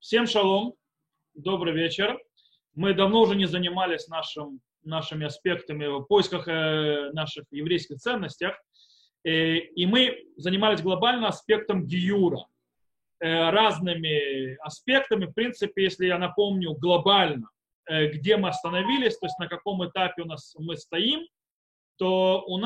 Всем шалом, добрый вечер. Мы давно уже не занимались нашими аспектами в поисках наших еврейских ценностей. И мы занимались глобально аспектом гиюра. Разными аспектами, в принципе, если я напомню, глобально, где мы остановились, то есть на каком этапе у нас мы стоим, то у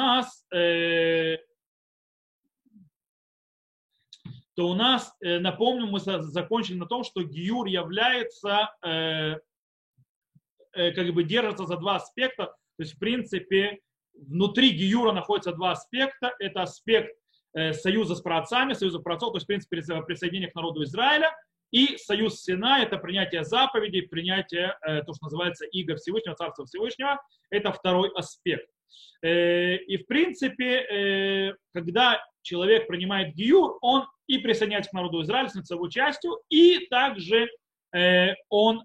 нас, напомню, мы закончили на том, что гиюр является, как бы держится за два аспекта, то есть, в принципе, внутри гиюра находятся два аспекта, это аспект союза с праотцами, союза праотцов, то есть, в принципе, присоединение к народу Израиля, и союз Синай, это принятие заповедей, принятие, то, что называется, иго Всевышнего, Царства Всевышнего, это второй аспект. И, в принципе, когда человек принимает гиюр, он и присоединяется к народу Израиля, становится его частью, и также он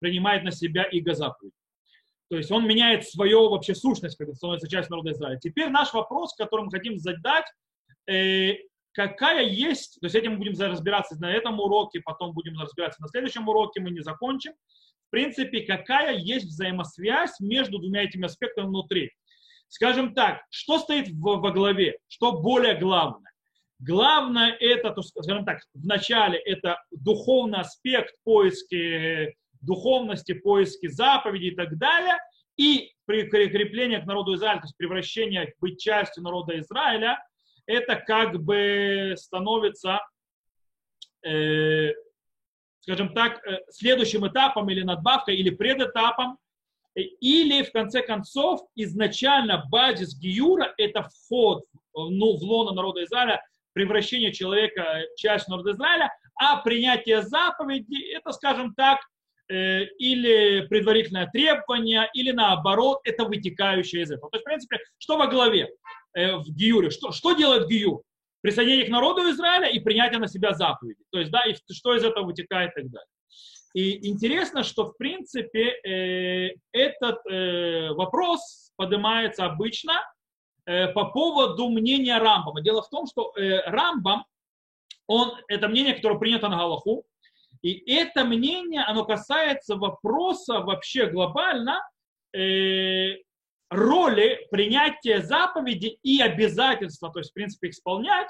принимает на себя иго заповедь. То есть он меняет свою вообще сущность, когда становится частью народа Израиля. Теперь наш вопрос, который мы хотим задать, какая есть, то есть этим мы будем разбираться на этом уроке, потом будем разбираться на следующем уроке, мы не закончим. В принципе, какая есть взаимосвязь между двумя этими аспектами внутри. Скажем так, что стоит во главе, что более главное? Главное это, скажем так, вначале это духовный аспект поиски духовности, поиски заповедей и так далее, и прикрепление к народу Израиля, то есть превращение быть частью народа Израиля, это как бы становится, скажем так, следующим этапом или надбавкой, или предэтапом, или, в конце концов, изначально базис гиюра – это вход в лоно народа Израиля, превращение человека в часть народа Израиля, а принятие заповеди – это, скажем так, или предварительное требование, или наоборот, это вытекающее из этого. То есть, в принципе, что во главе в гиюре? Что делает гиюр? Присоединение к народу Израиля и принятие на себя заповеди. То есть, да, и что из этого вытекает и так далее. И интересно, что, в принципе, этот вопрос поднимается обычно по поводу мнения Рамбама. Дело в том, что Рамбам, это мнение, которое принято на Галаху, и это мнение, оно касается вопроса вообще глобально роли принятия заповеди и обязательства, то есть, в принципе, исполнять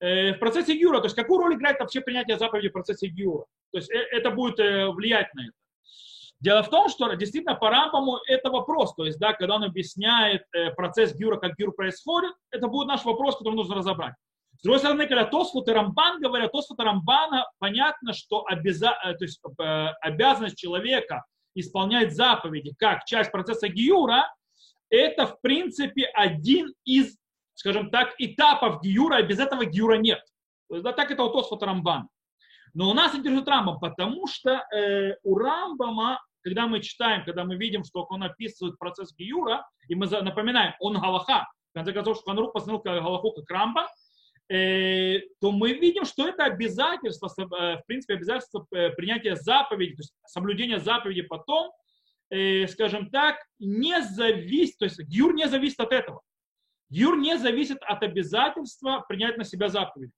в процессе гиюра. То есть, какую роль играет вообще принятие заповеди в процессе гиюра? То есть, это будет влиять на это. Дело в том, что действительно по Рамбаму это вопрос, то есть, да, когда он объясняет процесс гиюра, как гиюр происходит, это будет наш вопрос, который нужно разобрать. С другой стороны, когда Тосфот и Рамбан говорят, Тосфот и Рамбана, понятно, что обязанность человека исполнять заповеди как часть процесса гиюра, это, в принципе, один из, скажем так, этапов гиюра, а без этого гиюра нет. То есть, да, так это у Тосфот и Рамбана. Но у нас интересует Рамбам, потому что у Рамбама, когда мы читаем, когда мы видим, что он описывает процесс гиюра, и мы напоминаем, он галаха, в конце концов, Шуханрух постановил галаху как Рамбам, то мы видим, что это обязательство, в принципе, обязательство принятия заповедей, то есть соблюдение заповедей потом, скажем так, не зависит, то есть гиюр не зависит от этого. Гиюр не зависит от обязательства принять на себя заповедь.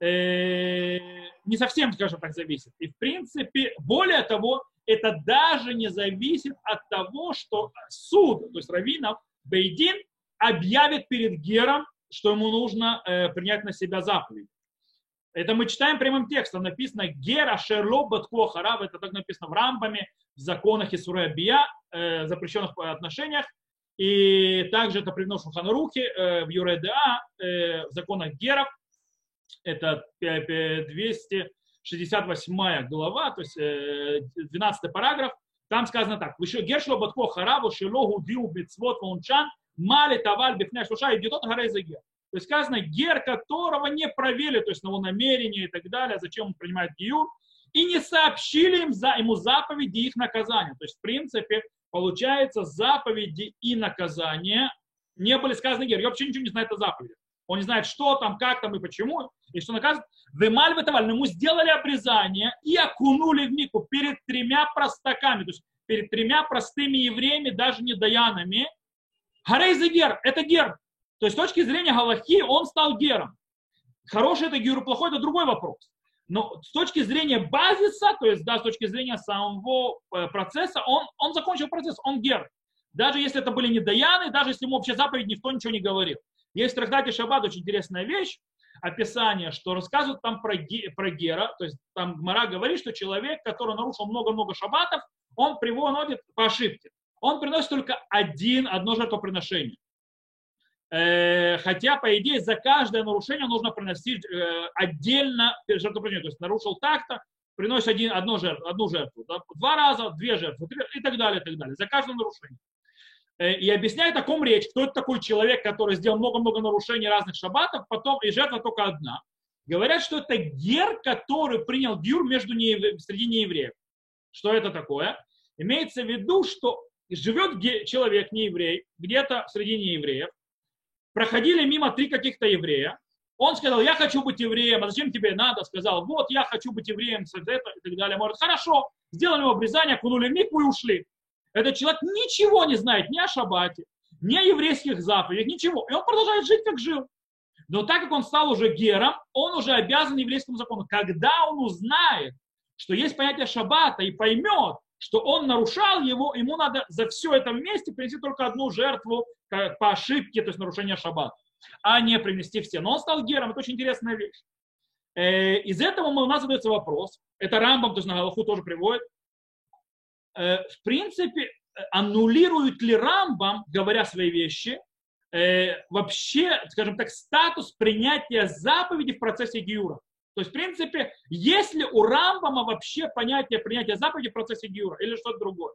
Не совсем, скажем так, зависит. И, в принципе, более того, это даже не зависит от того, что суд, то есть раввинов, бейдин, объявит перед гером, что ему нужно принять на себя заповедь. Это мы читаем прямым текстом. Написано «Гера шерло батко харав». Это так написано в Рамбаме, в законах Исурей Бия, запрещенных отношениях. И также это приведено в Шулхан Арухе, в Юрей Деа, в законах геров. Это 268 глава, то есть 12 параграф. Там сказано так. «Гер шерло батко хараву шерло гудиу битцвот ваунчан». Мали таваль бифня шуша идет от горы за гер. То есть сказано, гер, которого не проверили, то есть на его намерение и так далее, зачем он принимает гиюр, и не сообщили ему заповеди и их наказания. То есть, в принципе, получается, заповеди и наказания не были сказаны гер. Я вообще ничего не знаю о заповедях. Он не знает, что там, как там и почему, и что наказывает. Вымаль битаваль, ему сделали обрезание и окунули в мику перед тремя простаками, то есть перед тремя простыми евреями, даже не даянами. Харейзе гер, это гер. То есть с точки зрения галахи он стал гером. Хороший это гер, плохой это другой вопрос. Но с точки зрения базиса, то есть да, с точки зрения самого процесса, он закончил процесс, он гер. Даже если это были не даяны, даже если ему вообще заповедь никто ничего не говорил. Есть в трактате Шаббат очень интересная вещь, описание, что рассказывают там про гера, то есть там Гмара говорит, что человек, который нарушил много-много шаббатов, он приводит по ошибке. Он приносит только одно жертвоприношение. Хотя, по идее, за каждое нарушение нужно приносить отдельно жертвоприношение. То есть нарушил так-то, приносит одну жертву, да? 2 раза, 2 жертвы и так далее, и так далее. За каждое нарушение. И объясняет, о ком речь, кто это такой человек, который сделал много-много нарушений разных шаббатов, потом и жертва только одна. Говорят, что это гер, который принял гиюр среди неевреев. Что это такое? Имеется в виду, что живет человек, нееврей, где-то среди неевреев, проходили мимо 3 каких-то еврея, он сказал, я хочу быть евреем, а зачем тебе надо? Сказал, вот, я хочу быть евреем, и так далее. Может, хорошо, сделали его обрезание, окунули в микву и ушли. Этот человек ничего не знает ни о шаббате, ни о еврейских заповедях, ничего. И он продолжает жить, как жил. Но так как он стал уже гером, он уже обязан еврейскому закону. Когда он узнает, что есть понятие шаббата и поймет, что он нарушал его, ему надо за все это вместе принести только одну жертву по ошибке, то есть нарушение шаббата, а не принести все. Но он стал гером. Это очень интересная вещь. Из этого у нас задается вопрос. Это Рамбам, то есть на Галаху тоже приводит. В принципе, аннулирует ли Рамбам, говоря свои вещи, вообще, скажем так, статус принятия заповеди в процессе гиюра? То есть, в принципе, есть ли у Рамбама вообще понятие принятия заповеди в процессе гиюра или что-то другое?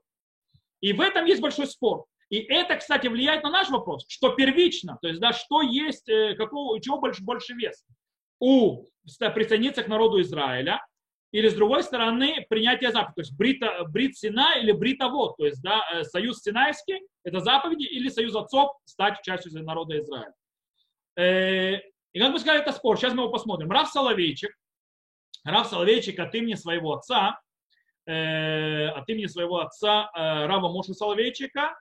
И в этом есть большой спор. И это, кстати, влияет на наш вопрос, что первично, то есть, да, что есть, чего больше вес? Присоединиться к народу Израиля, или, с другой стороны, принятие заповеди, то есть брит Сина или бритовод, то есть да, союз Синайский, это заповеди, или союз отцов, стать частью народа Израиля. И как бы сказали, это спор, сейчас мы его посмотрим. Рав Соловейчик от имени своего отца Рава Моши Соловейчика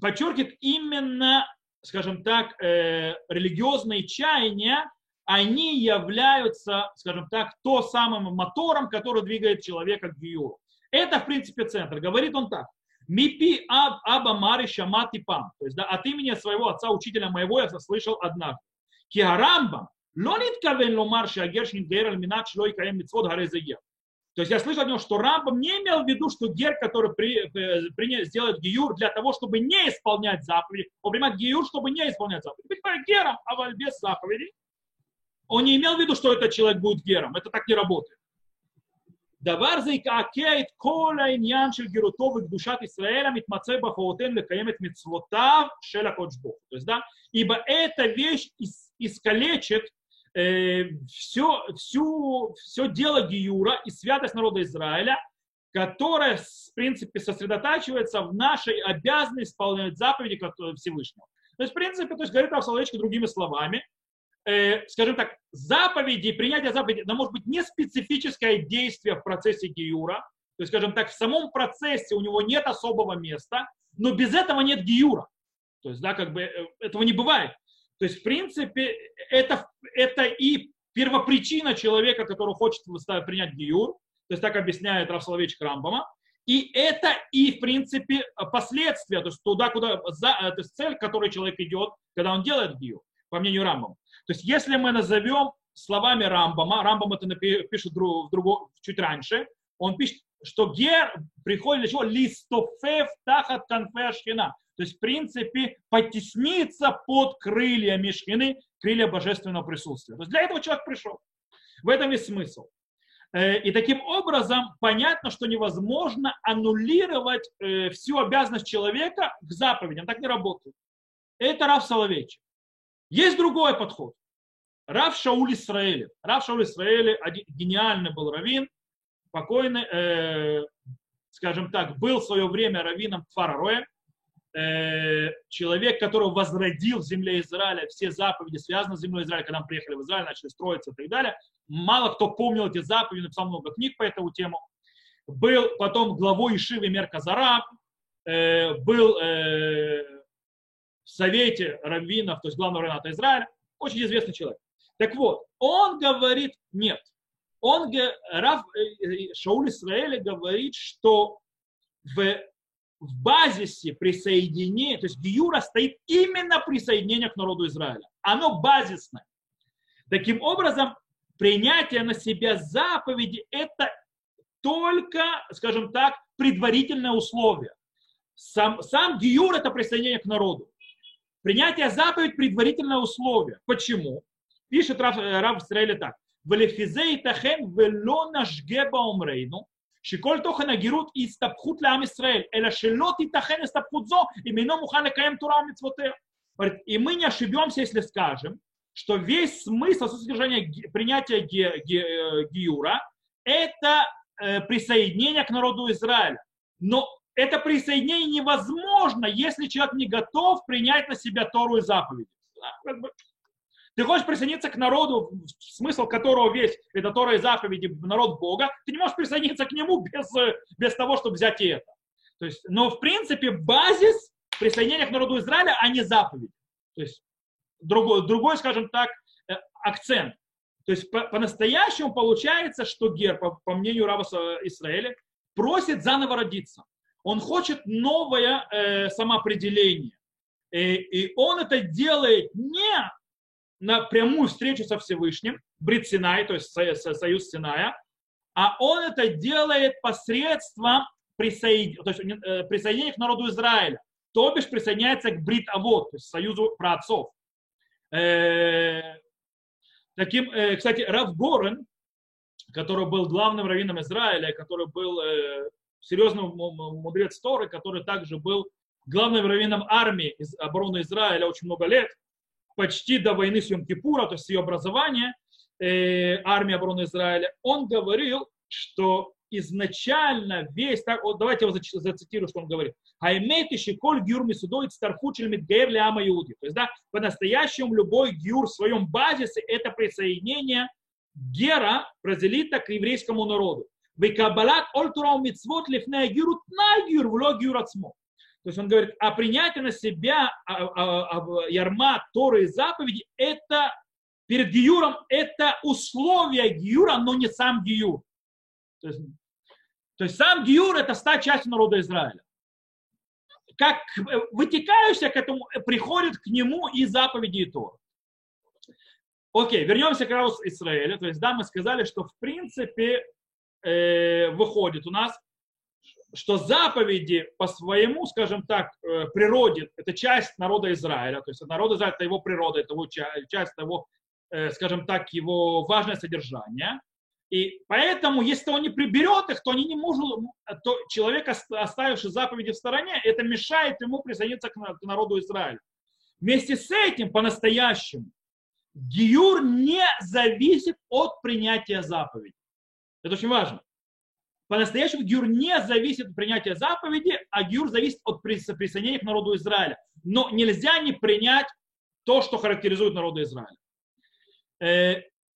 подчеркивает именно, скажем так, религиозные чаяния, они являются, скажем так, то самым мотором, который двигает человека к гиюру. Это, в принципе, центр. Говорит он так. Мипи аба мари шамат и пам. То есть да, от имени своего отца, учителя моего, я слышал однажды. Киарамбам лонит кавен ломар шагершин гер альминат шлой каем митцвот гарезе гер. То есть я слышал от него, что Рамбам не имел в виду, что гер, который сделает гиюр для того, чтобы не исполнять заповеди, он принимает гиюр, чтобы не исполнять заповеди. Быть гером, а без заповедей. Он не имел в виду, что этот человек будет гером. Это так не работает. То есть, да, ибо эта вещь искалечит все дело гиюра и святость народа Израиля, которая, в принципе, сосредотачивается в нашей обязанности исполнять заповеди Всевышнего. То есть, в принципе, то есть, говорит Рав Соловейчик другими словами, скажем так, заповеди, принятие заповеди, но может быть не специфическое действие в процессе гиюра, то есть, скажем так, в самом процессе у него нет особого места, но без этого нет гиюра, то есть, да, как бы этого не бывает. То есть, в принципе, это и первопричина человека, который хочет принять гиюр, то есть, так объясняет Рав Соловейчик Рамбама, и это и, в принципе, последствия, то есть, туда, куда, то есть, цель, к которой человек идет, когда он делает гиюр, по мнению Рамбама. То есть, если мы назовем словами Рамбама, Рамбам это пишет чуть раньше, он пишет, что гер приходит для чего? Листофев тахат канфе ашхина. То есть, в принципе, потесниться под крыльями шхины, крылья божественного присутствия. То есть, для этого человек пришел. В этом и смысл. И таким образом, понятно, что невозможно аннулировать всю обязанность человека к заповедям. Так не работает. Это Рав Соловейчик. Есть другой подход. Рав Шауль Исраэль, гениальный был раввин, покойный, скажем так, был в свое время раввином Кфар-Ароэ, человек, который возродил в земле Израиля все заповеди, связанные с землей Израиля, когда мы приехали в Израиль, начали строиться и так далее. Мало кто помнил эти заповеди, написал много книг по этому тему. Был потом главой Ешивы Мерказ-Араб, был... в Совете раввинов, то есть главного раввината Израиля, очень известный человек. Так вот, он говорит нет. Он, Рав Шауль Исраэля говорит, что в базисе присоединения, то есть гиюра стоит именно присоединение к народу Израиля. Оно базисное. Таким образом, принятие на себя заповеди – это только, скажем так, предварительное условие. Сам гиюр – это присоединение к народу. Принятие заповедь – предварительное условие. Почему? Пишет Рав Исраэля так. «Валефизей тахем вело нажге баумрейну». שכל תוכן הגירות היא הסתבכות לעם ישראל, אלא שלא תיתכן הסתבכות זו אם אינו מוכן לקיים תורה ומצוותיה. И мы не ошибемся, если скажем, что весь смысл содержания принятия гиюра – это присоединение к народу Израиля. Но это присоединение невозможно, если человек не готов принять на себя Тору и заповеди. Ты хочешь присоединиться к народу, смысл которого весь это Тора и заповеди, народ Бога, ты не можешь присоединиться к нему без того, чтобы взять и это. То есть, но в принципе базис присоединения к народу Израиля, а не заповеди. То есть другой, скажем так, акцент. То есть по-настоящему получается, что Гер, по мнению Рава Исраэля, просит заново родиться. Он хочет новое самоопределение. И он это делает не на прямую встречу со Всевышним, Брит Синай, то есть союз Синая, а он это делает посредством присоединения к народу Израиля, то бишь присоединяется к Брит Авод, то есть союзу праотцов. Кстати, Рав Горен, который был главным раввином Израиля, который был серьезным мудрец Торы, который также был главным раввином армии обороны Израиля очень много лет, почти до войны с Йом-Кипура, то есть ее образования, армии обороны Израиля, он говорил, что изначально весь, так, вот давайте его зацитирую, что он говорит, то есть, да, по-настоящему любой гиур в своем базисе это присоединение гера, прозелита к еврейскому народу. То есть он говорит, а принятие на себя ярма, Торы и заповеди, это перед гиюром, это условие гиюра, но не сам гиюр. То есть сам гиюр это стать частью народа Израиля. Как вытекающая к этому, приходит к нему и заповеди, и Торы. Окей, вернемся к Раву Исраэлю. То есть да, мы сказали, что в принципе выходит у нас, что заповеди по своему, скажем так, природе, это часть народа Израиля, то есть народ Израиля это его природа, это его часть того, скажем так, его важное содержание. И поэтому, если он не приберет их, то они не могут, то человек, оставивший заповеди в стороне, это мешает ему присоединиться к народу Израиля. Вместе с этим, по-настоящему, гиюр не зависит от принятия заповедей. Это очень важно. По-настоящему гиюр не зависит от принятия заповеди, а гиюр зависит от присоединения к народу Израиля. Но нельзя не принять то, что характеризует народу Израиля.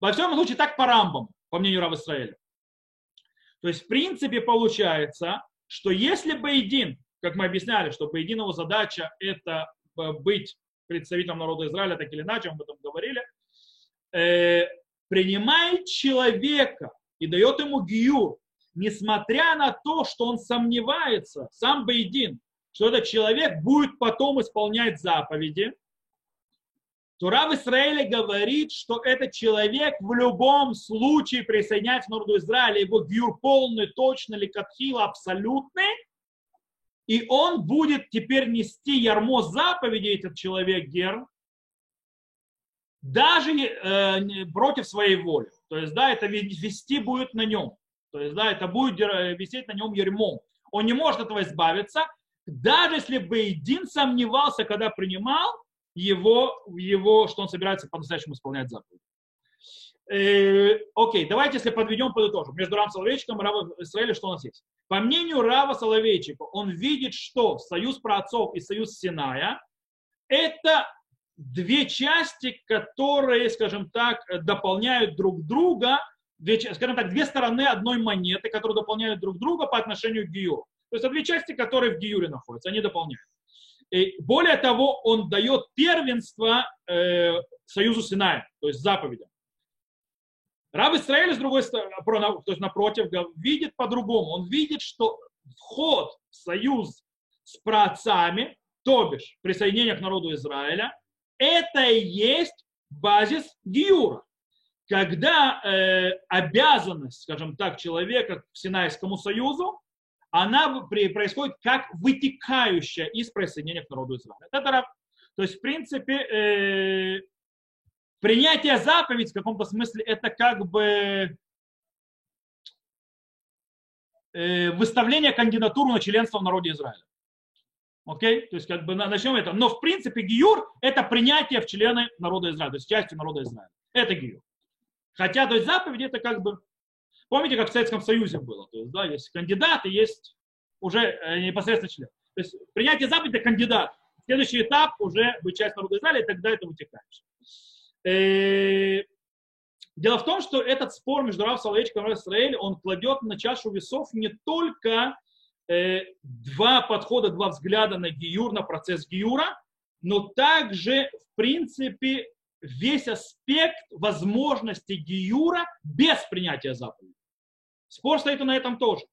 Во всяком случае, так по Рамбаму, по мнению Рава Исраэля. То есть, в принципе, получается, что если Бейдин, как мы объясняли, что Бейдин его задача это быть представителем народа Израиля, так или иначе, мы об этом говорили, принимает человека и дает ему гиюр, несмотря на то, что он сомневается, сам Бейдин, что этот человек будет потом исполнять заповеди, то Рав Исраэля говорит, что этот человек в любом случае присоединяется к народу Израиля, его гиюр полный, точный, лекатхила абсолютный, и он будет теперь нести ярмо заповедей, этот человек гер, даже против своей воли. То есть, да, это вести будет на нем. То есть, да, это будет висеть на нем ярмом. Он не может этого избавиться, даже если Бейдин сомневался, когда принимал его, что он собирается по-настоящему исполнять заповедь. Окей, давайте, если подытожим. Между Равом Соловейчиком и Равом Исраэля что у нас есть? По мнению Рава Соловейчика, он видит, что союз праотцов и союз Синая – это две части, которые, скажем так, дополняют друг друга, скажем так, две стороны одной монеты, которые дополняют друг друга по отношению к гиюру. То есть это две части, которые в гиюре находятся, они дополняют. И более того, он дает первенство союзу Синая, то есть заповедям. Раб Исраиля, с другой стороны, то есть напротив, видит по-другому. Он видит, что вход в союз с праотцами, то бишь присоединение к народу Израиля, это и есть базис гиюра. Когда обязанность, скажем так, человека к Синайскому союзу, она происходит как вытекающая из присоединения к народу Израиля. Это раб. То есть, в принципе, принятие заповедей в каком-то смысле это как бы выставление кандидатуры на членство в народе Израиля. Окей? То есть, как бы начнем это. Но, в принципе, гиюр это принятие в члены народа Израиля, то есть частью народа Израиля. Это гиюр. Хотя, то есть, заповеди это как бы... Помните, как в Советском Союзе было? То есть, да, есть кандидаты, есть уже непосредственно член. То есть, принятие заповеди это кандидат. Следующий этап уже быть частью народа Израиля, и тогда это вытекает. Дело в том, что этот спор между Рав Соловейчиком и Израилем, он кладет на чашу весов не только два подхода, два взгляда на гиюр, на процесс гиюра, но также, в принципе, весь аспект возможности гиюра без принятия заповедей. Спор стоит и на этом тоже.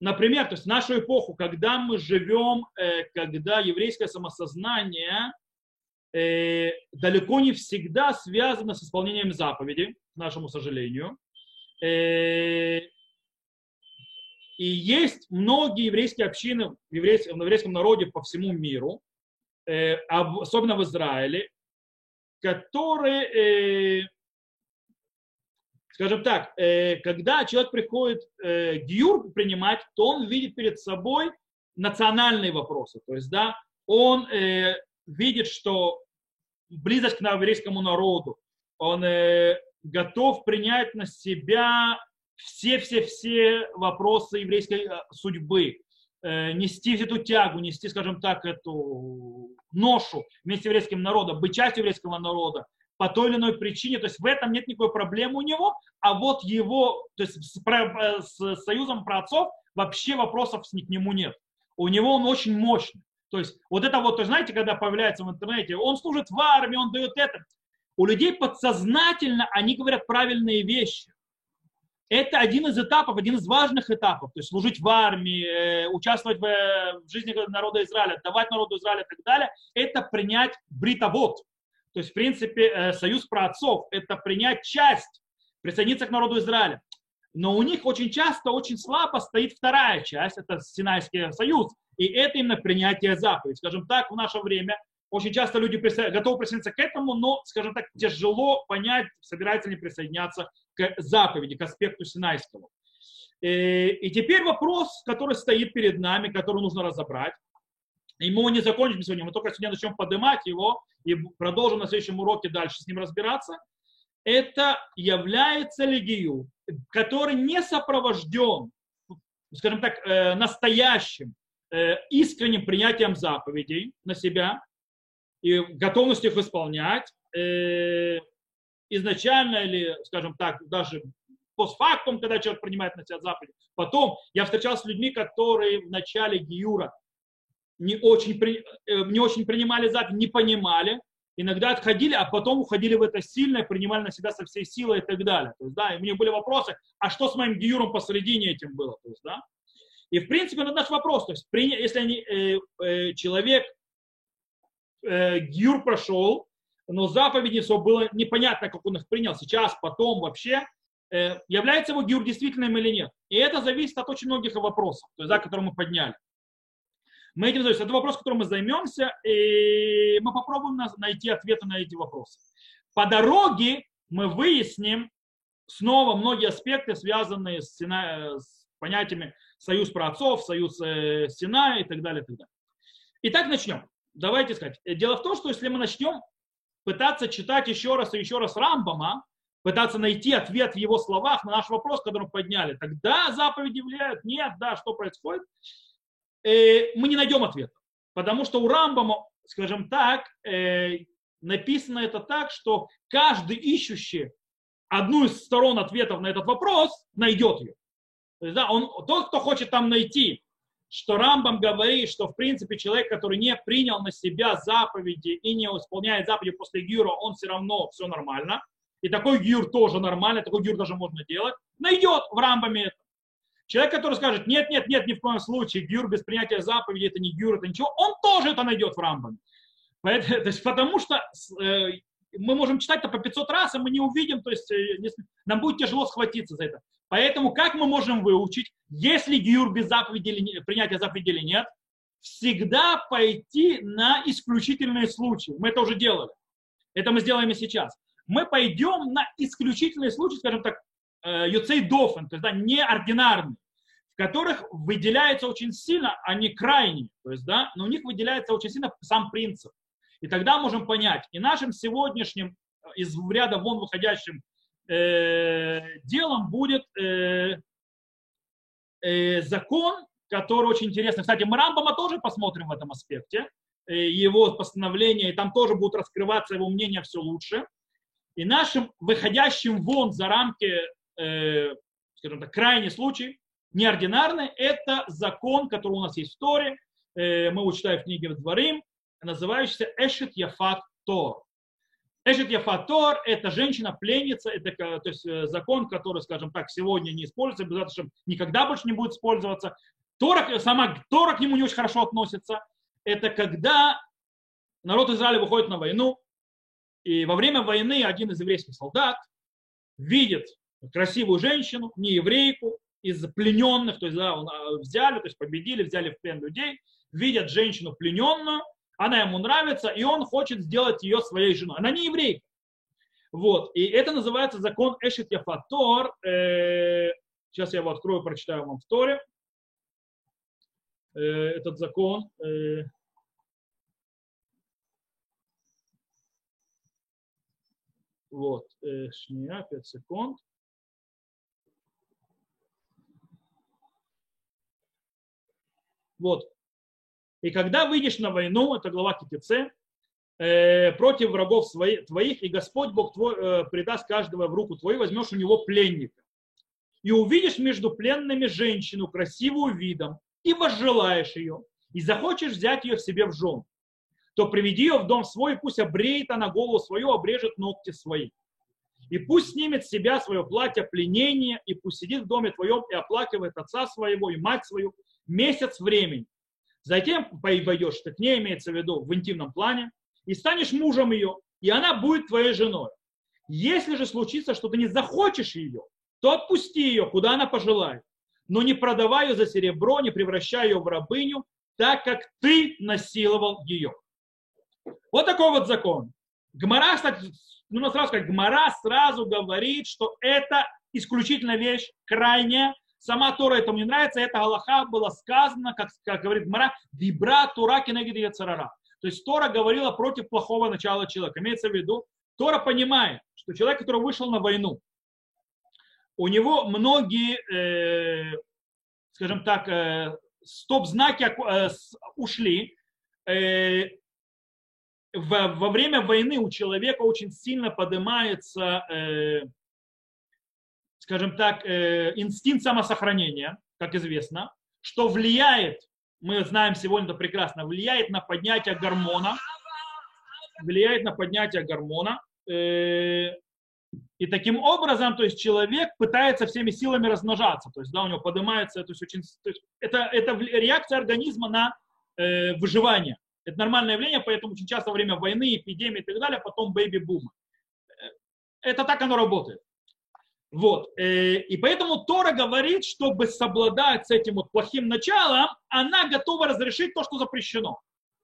Например, то есть в нашу эпоху, когда мы живем, когда еврейское самосознание далеко не всегда связано с исполнением заповедей, к нашему сожалению. И есть многие еврейские общины в еврейском народе по всему миру, особенно в Израиле, которые, скажем так, когда человек приходит гиюр принимать, то он видит перед собой национальные вопросы. То есть, да, он видит, что близость к еврейскому народу, он готов принять на себя все вопросы еврейской судьбы, нести эту тягу, нести, скажем так, эту ношу вместе с еврейским народом, быть частью еврейского народа по той или иной причине. То есть в этом нет никакой проблемы у него, а вот его, то есть с союзом праотцов вообще вопросов к нему нет. У него он очень мощный. То есть вот это вот, то, знаете, когда появляется в интернете, он служит в армии, он дает это. У людей подсознательно они говорят правильные вещи. Это один из этапов, один из важных этапов, то есть служить в армии, участвовать в жизни народа Израиля, отдавать народу Израиля и так далее, это принять бритовод. То есть, в принципе, союз праотцов, это принять часть, присоединиться к народу Израиля. Но у них очень часто, очень слабо стоит вторая часть, это Синайский союз, и это именно принятие заповедей. Скажем так, в наше время очень часто люди готовы присоединиться к этому, но, скажем так, тяжело понять, собираются ли присоединяться к заповеди, к аспекту Синайскому. И теперь вопрос, который стоит перед нами, который нужно разобрать. И мы его не закончим сегодня, мы только сегодня начнем поднимать его и продолжим на следующем уроке дальше с ним разбираться. Это является ли гиюр, который не сопровожден, скажем так, настоящим, искренним принятием заповедей на себя и готовностью их исполнять, изначально или, скажем так, даже постфактум, когда человек принимает на себя заповеди. Потом я встречался с людьми, которые в начале гиюра не очень принимали заповеди, не понимали, иногда отходили, а потом уходили в это сильное, принимали на себя со всей силой и так далее. То есть, да, и у меня были вопросы, а что с моим гиюром посредине этим было? То есть, да? И в принципе это наш вопрос. То есть, если человек гиюр прошел, но заповеди все было непонятно, как он их принял сейчас, потом вообще. Является его гиюр действительным или нет? И это зависит от очень многих вопросов, то есть, да, которые мы подняли. Мы этим займемся. Это вопрос, которым мы займемся, и мы попробуем найти ответы на эти вопросы. По дороге мы выясним снова многие аспекты, связанные с понятиями союз праотцов, союз Синая и так далее, и так далее. Итак, начнем. Давайте сказать. Дело в том, что если мы начнем пытаться читать еще раз Рамбама, пытаться найти ответ в его словах на наш вопрос, который мы подняли. Тогда заповеди влияют? Нет, да, что происходит? Мы не найдем ответа. Потому что у Рамбама, скажем так, написано это так, что каждый ищущий одну из сторон ответов на этот вопрос найдет ее. То есть, да, тот, кто хочет там найти, что Рамбам говорит, что, в принципе, человек, который не принял на себя заповеди и не исполняет заповеди после гиюра, он все равно все нормально. И такой гиюр тоже нормально, такой гиюр даже можно делать. Найдет в Рамбаме это. Человек, который скажет, нет, нет, нет, ни в коем случае, гиюр без принятия заповеди, это не гиюр, это ничего, он тоже это найдет в Рамбаме. Потому что мы можем читать это по 500 раз, и мы не увидим, то есть нам будет тяжело схватиться за это. Поэтому как мы можем выучить, если гиюр без заповеди или принятия заповеди или нет, всегда пойти на исключительные случаи. Мы это уже делали. Это мы сделаем и сейчас. Мы пойдем на исключительные случаи, скажем так, юцей дофен, то есть да, неординарные, в которых выделяется очень сильно, они крайние, то есть, да, но у них выделяется очень сильно сам принцип. И тогда можем понять, и нашим сегодняшним, из ряда вон выходящим делом будет закон, который очень интересный. Кстати, мы Рамбама тоже посмотрим в этом аспекте, его постановление, и там тоже будут раскрываться его мнение все лучше. И нашим выходящим вон за рамки, скажем так, крайний случай, неординарный, это закон, который у нас есть в Торе, мы его читаем в книге Дворим, называющийся Эшет Яфат Тор. Эшет Яфат Тор – это женщина-пленница, это то есть, закон, который, скажем так, сегодня не используется, обязательно никогда больше не будет использоваться. Тора, сама Тора к нему не очень хорошо относится. Это когда народ Израиля выходит на войну, и во время войны один из еврейских солдат видит красивую женщину, не еврейку, из плененных, то есть да, взяли, то есть победили, взяли в плен людей, видят женщину плененную, она ему нравится, и он хочет сделать ее своей женой. Она не еврейка. Вот. И это называется закон Эшет Яфат Тор. Сейчас я его открою, прочитаю вам в Торе. Этот закон... Вот, 5 секунд. Вот. И когда выйдешь на войну, это глава Китице, против врагов твоих, и Господь Бог твой предаст каждого в руку твою, возьмешь у него пленника. И увидишь между пленными женщину, красивую видом, и возжелаешь ее, и захочешь взять ее в себе в жену, то приведи ее в дом свой, и пусть обреет она голову свою, обрежет ногти свои. И пусть снимет с себя свое платье пленение, и пусть сидит в доме твоем и оплакивает отца своего и мать свою месяц времени. Затем пойдешь ты к ней, имеется в виду, в интимном плане, и станешь мужем ее, и она будет твоей женой. Если же случится, что ты не захочешь ее, то отпусти ее, куда она пожелает, но не продавай ее за серебро, не превращай ее в рабыню, так как ты насиловал ее. Вот такой вот закон. Гмара, кстати, нужно сразу сказать, Гмара сразу говорит, что это исключительная вещь, крайняя. Сама Тора этому не нравится, это галаха было сказано, как говорит Гмара, дибра Тора кенегед яцерара. То есть Тора говорила против плохого начала человека. Имеется в виду, Тора понимает, что человек, который вышел на войну, у него многие, скажем так, стоп-знаки ушли. Во время войны у человека очень сильно поднимается, скажем так, инстинкт самосохранения, как известно, что влияет, мы знаем сегодня это прекрасно, влияет на поднятие гормона, и таким образом, то есть человек пытается всеми силами размножаться, то есть да, у него поднимается, то есть очень, то есть это реакция организма на выживание. Это нормальное явление, поэтому очень часто во время войны, эпидемии и так далее, потом бэйби-бумы. Это так оно работает. Вот. И поэтому Тора говорит, чтобы совладать с этим вот плохим началом, она готова разрешить то, что запрещено.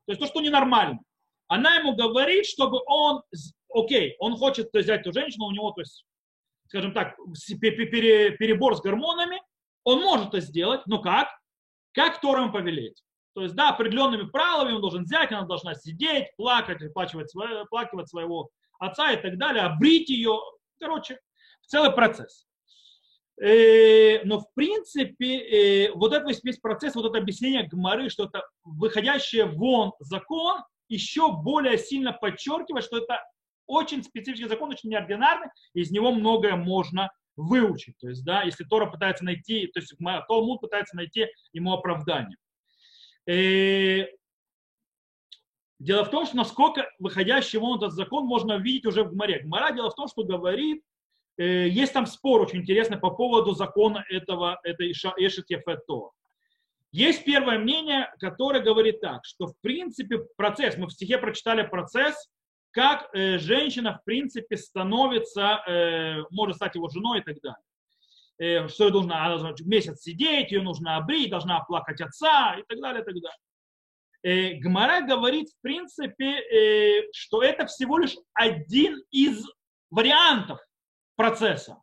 То есть то, что ненормально. Она ему говорит, чтобы он, окей, он хочет взять эту женщину, у него, то есть, скажем так, перебор с гормонами, он может это сделать, но как? Как Тора ему повелеет. То есть, да, определенными правилами он должен взять, она должна сидеть, плакать, оплакивать своего отца и так далее, обрить ее, короче, целый процесс. Но, в принципе, вот это весь процесс, вот это объяснение Гмары, что это выходящее вон закон, еще более сильно подчеркивает, что это очень специфический закон, очень неординарный, из него многое можно выучить. То есть, да, если Тора пытается найти, то есть Талмуд пытается найти ему оправдание. Дело в том, что насколько выходящий вон этот закон можно увидеть уже в Гмаре. Гмара, дело в том, что говорит, есть там спор очень интересный по поводу закона этой Эшет Яфет Тора. Есть первое мнение, которое говорит так, что в принципе процесс, мы в стихе прочитали процесс, как женщина в принципе становится, может стать его женой и так далее. Что ее должна, она должна месяц сидеть, ее нужно обрить, должна оплакать отца и так далее, и так далее. Гмара говорит, в принципе, что это всего лишь один из вариантов процесса.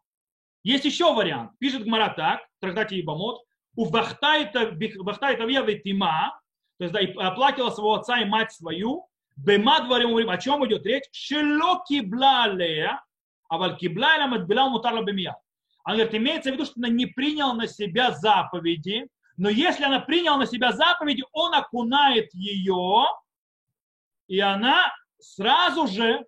Есть еще вариант. Пишет Гмара так, в трактате Ибамот, «Увахтайтавьявитима», то есть да, и оплакивала своего отца и мать свою, «Бема дворим». О чем идет речь? «Шело кибла лея, а валь кибла лям отбила мутарла бемия». Она говорит, имеется в виду, что она не приняла на себя заповеди, но если она приняла на себя заповеди, он окунает ее, и она сразу же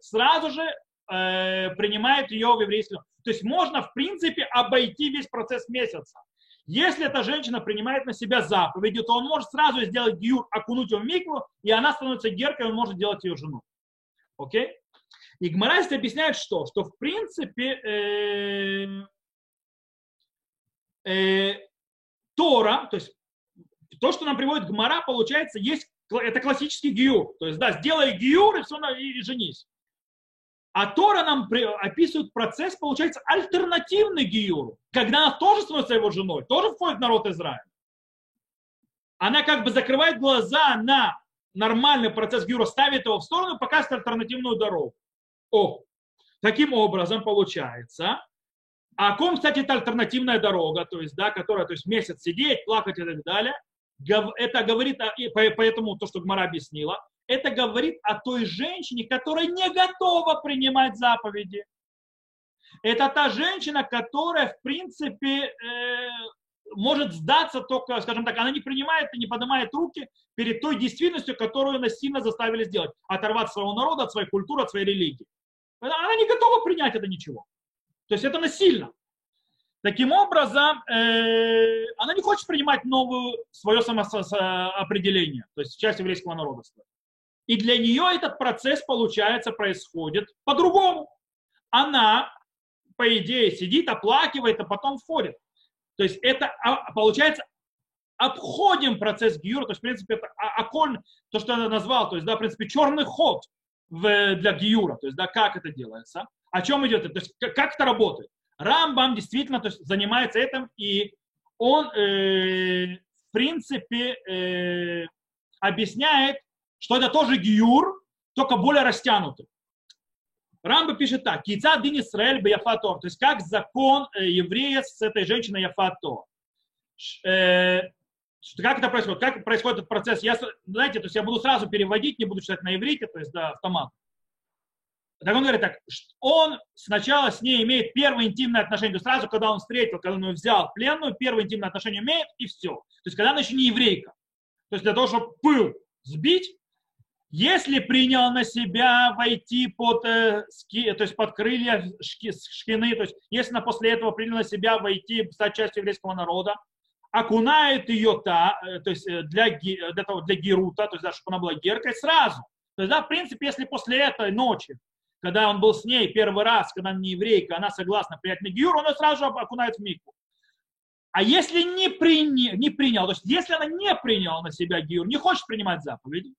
принимает ее в еврейскую. То есть можно, в принципе, обойти весь процесс месяца. Если эта женщина принимает на себя заповеди, то он может сразу сделать гиюр, окунуть ее в микву, и она становится геркой, он может делать ее жену. Окей? И Гмара здесь объясняет, что в принципе Тора, то есть то, что нам приводит Гмара, получается, это классический гиюр. То есть, да, сделай гиюр и все, и женись. А Тора нам описывает процесс, получается, альтернативный гиюру, когда она тоже становится его женой, тоже входит в народ Израиля. Она как бы закрывает глаза на нормальный процесс гиюра, ставит его в сторону и показывает альтернативную дорогу. Таким образом, получается... А о ком, кстати, это альтернативная дорога, то есть, да, которая, то есть, месяц сидеть, плакать и так далее, это говорит, поэтому то, что Гмара объяснила, это говорит о той женщине, которая не готова принимать заповеди. Это та женщина, которая, в принципе, может сдаться только, скажем так, она не принимает и не поднимает руки перед той действительностью, которую она сильно заставили сделать, оторвать своего народа, от своей культуры, от своей религии. Она не готова принять это ничего. То есть это насильно. Таким образом, она не хочет принимать новое свое самоопределение, то есть часть еврейского народа. И для нее этот процесс, получается, происходит по-другому. Она, по идее, сидит, оплакивает, а потом входит. То есть это, получается, обходим процесс гиюра, то есть, в принципе, это окольный, то, что я назвал, то есть, да, в принципе, черный ход для гиюра, то есть, да, как это делается. О чем идет это? То есть, как это работает? Рамбам действительно, то есть, занимается этим, и он, в принципе, объясняет, что это тоже гиюр, только более растянутый. Рамбам пишет так. «Кица дин Исраэль бе яфат тор». То есть, как закон еврея с этой женщиной яфат тор. Как это происходит? Как происходит этот процесс? Я, знаете, то есть, я буду сразу переводить, не буду читать на иврите, то есть, да, автомат. Так он говорит так, он сначала с ней имеет первое интимное отношение, то есть сразу, когда он встретил, когда он ее взял в пленную, первое интимное отношение имеет, и все. То есть, когда она еще не еврейка. То есть, для того, чтобы пыл сбить, если принял на себя войти под крылья шхины, то есть, если она после этого приняла на себя войти, стать частью еврейского народа, окунает ее то есть, для Герута, то есть, да, чтобы она была геркой, сразу. То есть, да, в принципе, если после этой ночи, когда он был с ней первый раз, когда она не еврейка, она согласна принять на гиюр, он ее сразу же окунает в микву. А если не принял, то есть если она не приняла на себя гиюр, не хочет принимать заповеди,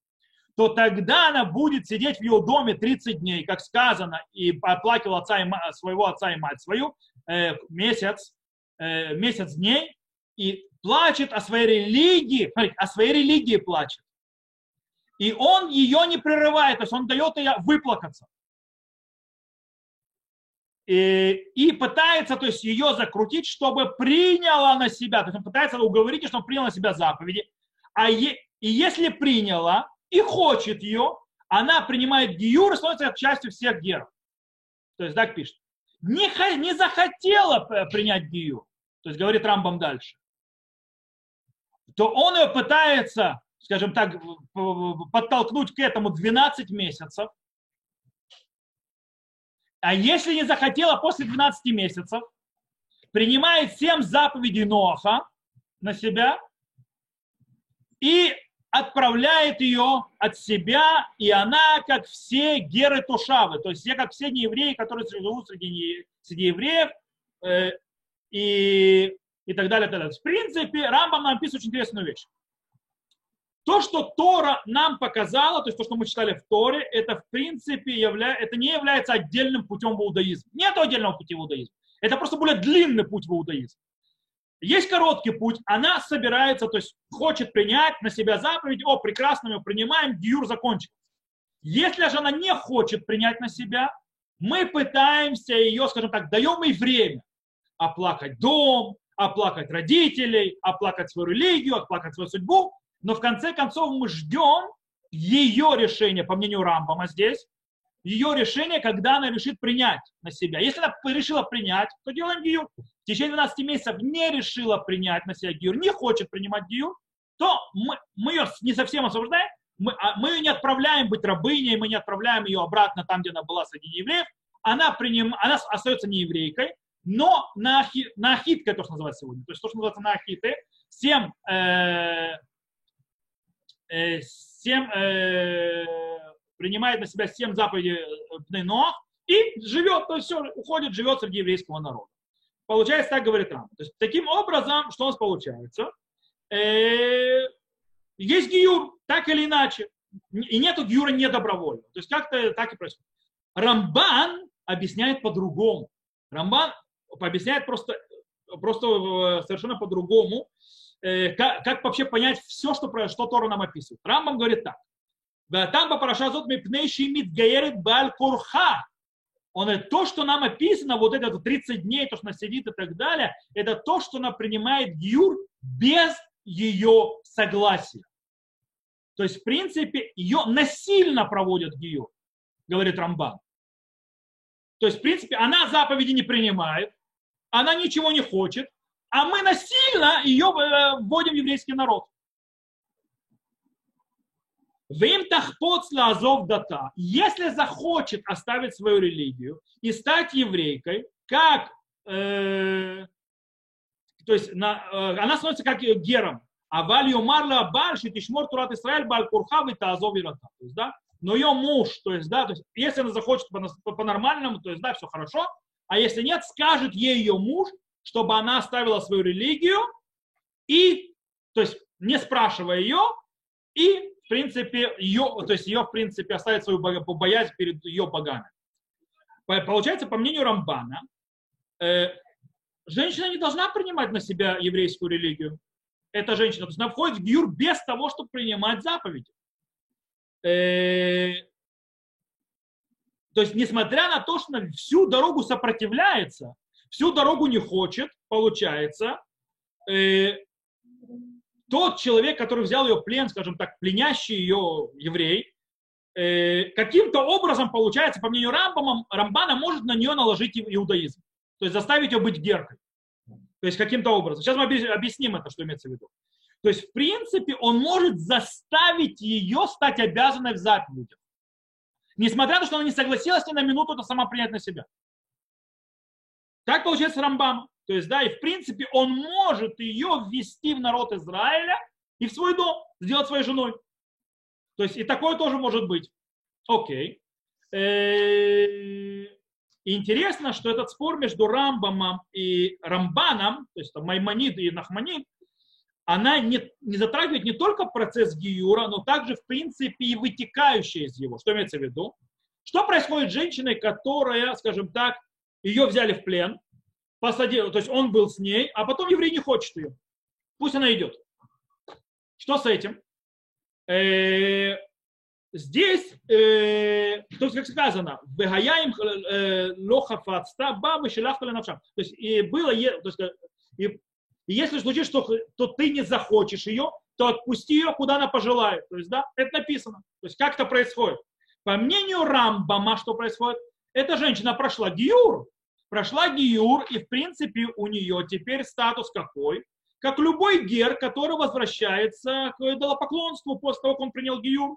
то тогда она будет сидеть в ее доме 30 дней, как сказано, и оплакивала своего отца и мать свою месяц дней, и плачет о своей религии, смотрите, о своей религии плачет. И он ее не прерывает, то есть он дает ей выплакаться. И пытается, то есть, ее закрутить, чтобы приняла на себя. То есть он пытается уговорить, что он принял на себя заповеди. И если приняла и хочет ее, она принимает гиюр и становится частью всех геров. То есть так пишет. Не захотела принять гиюр, то есть говорит Рамбам дальше, то он ее пытается, скажем так, подтолкнуть к этому 12 месяцев. А если не захотела после 12 месяцев, принимает 7 заповедей Ноаха на себя и отправляет ее от себя, и она, как все геры Тушавы, то есть как все неевреи, которые живут среди евреев, и так далее, так далее. В принципе, Рамбам нам пишет очень интересную вещь. То, что Тора нам показала, то есть то, что мы читали в Торе, это в принципе это не является отдельным путем в иудаизм. Нет отдельного пути в иудаизм. Это просто более длинный путь в иудаизм. Есть короткий путь, она собирается, то есть хочет принять на себя заповедь, о, прекрасно, мы принимаем, гиюр закончился. Если же она не хочет принять на себя, мы пытаемся ее, скажем так, даем ей время оплакать дом, оплакать родителей, оплакать свою религию, оплакать свою судьбу, но в конце концов мы ждем ее решения, по мнению Рамбама здесь, ее решение, когда она решит принять на себя. Если она решила принять, то делаем гиюр. В течение 12 месяцев не решила принять на себя гиюр, не хочет принимать гиюр, то мы ее не совсем освобождаем, мы ее не отправляем быть рабыней, мы не отправляем ее обратно там, где она была среди неевреев. Она остается нееврейкой, но наахиткой, то, что называется сегодня, то есть то, что называется наахиты, принимает на себя 7 заповедей Бней Ноах и живет, то есть все, уходит, живет среди еврейского народа. Получается, так говорит Рамбам. То есть таким образом, что у нас получается? Есть гиюр, так или иначе, и нету гиюра недобровольного. То есть как-то так и происходит. Рамбан объясняет по-другому. Рамбан объясняет просто совершенно по-другому, как вообще понять все, что Тора нам описывает. Рамбам говорит так. Он говорит, то, что нам описано, вот это 30 дней, то, что она сидит и так далее, это то, что она принимает гиюр без ее согласия. То есть, в принципе, ее насильно проводят гиюр, говорит Рамбан. То есть, в принципе, она заповеди не принимает, она ничего не хочет, а мы насильно ее вводим в еврейский народ. Если захочет оставить свою религию и стать еврейкой, она становится как гером. Но ее муж, если она захочет по-нормальному, все хорошо, а если нет, скажет ей ее муж, чтобы она оставила свою религию и, не спрашивая ее, и в принципе, оставить свою боязнь перед ее богами. Получается, по мнению Рамбана, женщина не должна принимать на себя еврейскую религию. Эта женщина, то есть она входит в гиюр без того, чтобы принимать заповеди. То есть, несмотря на то, что она всю дорогу сопротивляется, всю дорогу не хочет, получается, тот человек, который взял ее в плен, скажем так, пленящий ее еврей, каким-то образом, получается, по мнению Рамбана, может на нее наложить иудаизм. То есть заставить ее быть геркой. То есть каким-то образом. Сейчас мы объясним это, что имеется в виду. То есть, в принципе, он может заставить ее стать обязанной в заповедях. Несмотря на то, что она не согласилась ни на минуту, это сама принять на себя. Так получается Рамбам. То есть, и в принципе, он может ее ввести в народ Израиля и в свой дом, сделать своей женой. То есть, и такое тоже может быть. Окей. Интересно, что этот спор между Рамбамом и Рамбаном, то есть, Маймонид и Нахманид, она не затрагивает не только процесс гиюра, но также, в принципе, и вытекающее из его. Что имеется в виду? Что происходит с женщиной, которая, скажем так, ее взяли в плен, посадил, то есть он был с ней, а потом еврей не хочет ее. Пусть она идет. Что с этим? Здесь, то есть, как сказано, то есть, если случится, то ты не захочешь ее, то отпусти ее, куда она пожелает. То есть, это написано. То есть, как это происходит? По мнению Рамбама, что происходит? Эта женщина прошла гиюр, и в принципе у нее теперь статус какой? Как любой гер, который возвращается к идолопоклонству после того, как он принял гиюр.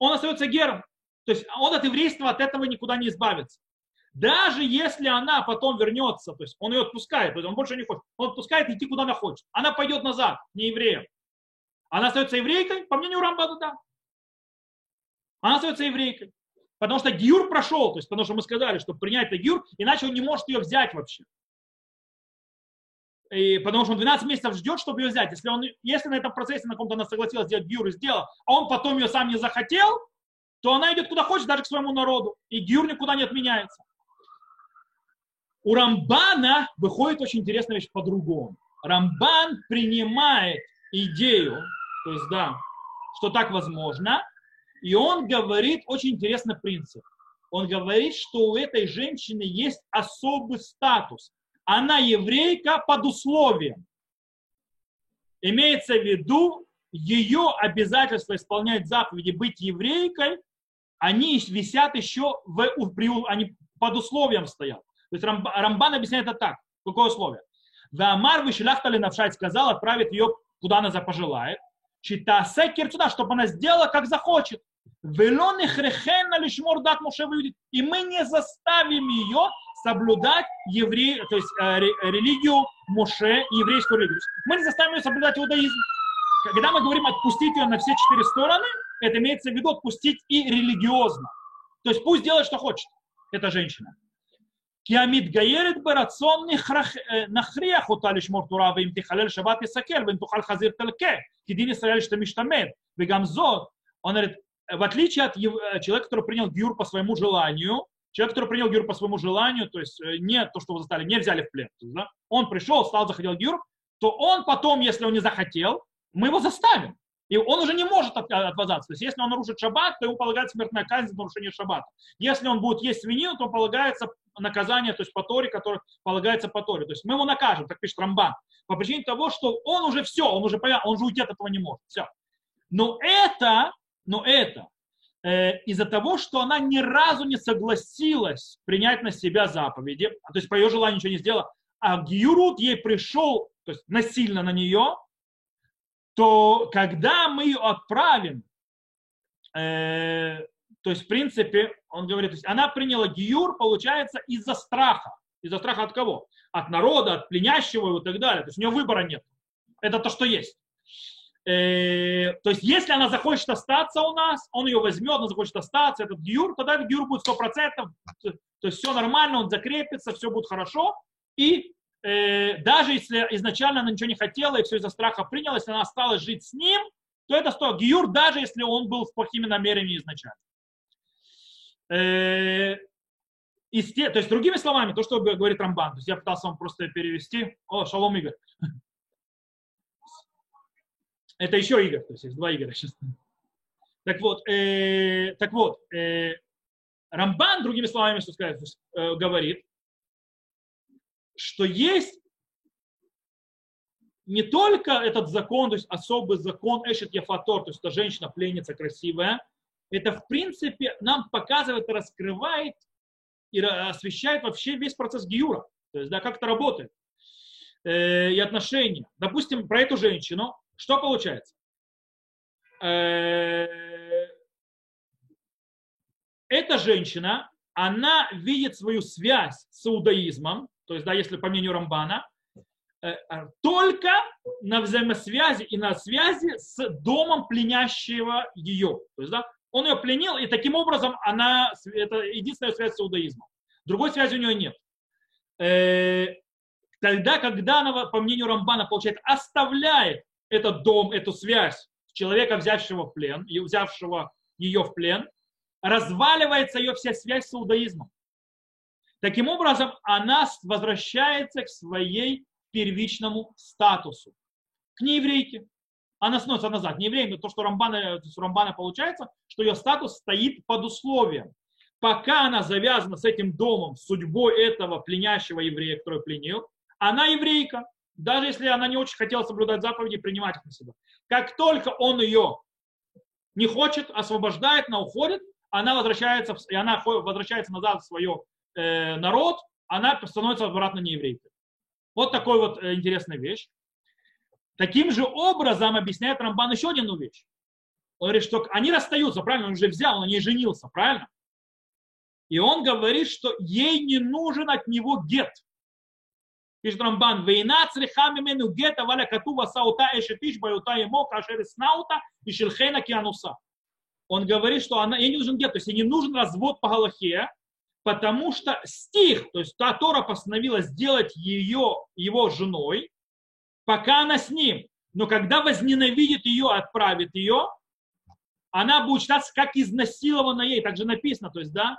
Он остается гером. То есть он от еврейства от этого никуда не избавится. Даже если она потом вернется, то есть он ее отпускает, он больше не хочет, он отпускает идти куда она хочет. Она пойдет назад, не евреем. Она остается еврейкой, по мнению Рамбана, да. Она остается еврейкой. Потому что гиюр прошел, то есть потому что мы сказали, что принять это гиюр, иначе он не может ее взять вообще. И потому что он 12 месяцев ждет, чтобы ее взять. Если на этом процессе на ком-то она согласилась сделать гиюр и сделала, а он потом ее сам не захотел, то она идет куда хочет, даже к своему народу. И гиюр никуда не отменяется. У Рамбана выходит очень интересная вещь по-другому. Рамбан принимает идею, то есть, да, что так возможно, и он говорит очень интересный принцип. Он говорит, что у этой женщины есть особый статус. Она еврейка под условием. Имеется в виду, ее обязательства исполнять заповеди, быть еврейкой, они висят еще они под условием стоят. То есть Рамбан объясняет это так. Какое условие? Ваамар вишляхтали навшать сказал, отправит ее, куда она запожелает. Читасе кирцуда, чтобы она сделала, как захочет. Велон и хрехенна лишь мордат муше выйдет. И мы не заставим ее соблюдать религию Моше, еврейскую религию. Мы не заставим ее соблюдать иудаизм. Когда мы говорим отпустить ее на все 4 стороны, это имеется в виду отпустить и религиозно. То есть пусть делает, что хочет эта женщина. Киамид гаерит барацон нахриях уталиш мортура вим тихалель шабат исакер вим тухаль хазир телке кидин исраэль что миштамед вегамзот. Он говорит, в отличие от человека, который принял гиюр по своему желанию, то есть не то, что вы застали, не взяли в плен. Да? Он пришел, встал, захотел гиюр, то он потом, если он не захотел, мы его заставим. И он уже не может отказаться. То есть, если он нарушит шаббат, то ему полагается смертная казнь за нарушение шаббата. Если он будет есть свинину, то полагается наказание, то есть по Торе, которое полагается по Торе. То есть мы его накажем, так пишет Рамбан, по причине того, что он уже все, он уже уйти от этого не может. Все. Но это из-за того, что она ни разу не согласилась принять на себя заповеди, то есть по ее желанию ничего не сделала, а гиюрут ей пришел, то есть насильно на нее, то когда мы ее отправим, то есть, в принципе, он говорит, то есть она приняла гиюр, получается, из-за страха. Из-за страха от кого? От народа, от пленящего его и так далее. То есть у нее выбора нет. Это то, что есть. То есть, если она захочет остаться у нас, он ее возьмет, она захочет остаться, этот гиюр, тогда этот гиюр будет 100%, то есть все нормально, он закрепится, все будет хорошо, и даже если изначально она ничего не хотела и все из-за страха приняла, если она осталась жить с ним, то это стоит гиюр, даже если он был с плохими намерениями изначально. То есть, другими словами, то, что говорит Рамбан, то есть я пытался вам просто перевести. О, шалом, Игорь. Это еще Игорь, то есть 2 Игоря сейчас. Так вот, Рамбан, другими словами, что сказать, говорит, что есть не только этот закон, то есть особый закон Эшет Яфатор, то есть эта женщина пленница красивая, это в принципе нам показывает, раскрывает и освещает вообще весь процесс гиюра, то есть да, как это работает и отношения. Допустим, про эту женщину, что получается? Эта женщина, она видит свою связь с иудаизмом, то есть, да, если по мнению Рамбана, только на взаимосвязи и на связи с домом пленящего ее. То есть, да, он ее пленил, и таким образом она, это единственная связь с иудаизмом. Другой связи у нее нет. Тогда, когда она, по мнению Рамбана, получается, оставляет этот дом, эту связь человека, взявшего в плен, и взявшего ее в плен, разваливается ее вся связь с иудаизмом. Таким образом, она возвращается к своей первичному статусу, к нееврейке. Она становится назад неевреем, но то, что у Рамбана получается, что ее статус стоит под условием. Пока она завязана с этим домом, судьбой этого пленящего еврея, который пленил, она еврейка, даже если она не очень хотела соблюдать заповеди и принимать их на себя. Как только он ее не хочет, освобождает, она уходит, она возвращается назад в свое народ, она становится обратно нееврейкой. Вот такой вот интересная вещь. Таким же образом объясняет Рамбан еще одну вещь. Он говорит, что они расстаются, правильно, он уже взял, он на ней женился, правильно? И он говорит, что ей не нужен от него гет. Пишет Рамбан, «Вейна цриха мимену гета валя катува саута эшетиш баюта ему кашер снаута и шельхена киануса». Он говорит, что она, ей не нужен гет, то есть ей не нужен развод по галахе, потому что стих, то есть та Тора постановила сделать ее, его женой, пока она с ним. Но когда возненавидит ее, отправит ее, она будет считаться как изнасилована ей, так же написано, то есть, да,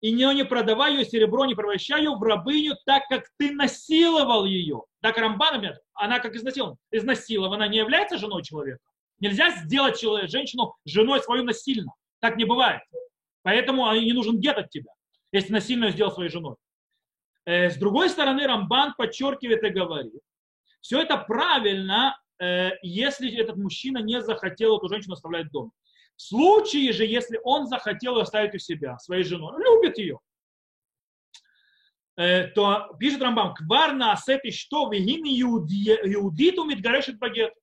и не продавай ее серебро, не превращай ее в рабыню, так как ты насиловал ее. Так Рамбан, она как изнасилована. Изнасилована не является женой человека. Нельзя сделать женщину женой свою насильно. Так не бывает. Поэтому ей не нужен гет от тебя, если насильно ее сделал своей женой. С другой стороны, Рамбан подчеркивает и говорит, все это правильно, если этот мужчина не захотел эту женщину оставлять дома. В случае же, если он захотел ее оставить у себя, своей женой, любит ее, то пишет Рамбам, «Кварна асет и что вегин иудит умит горешит багет».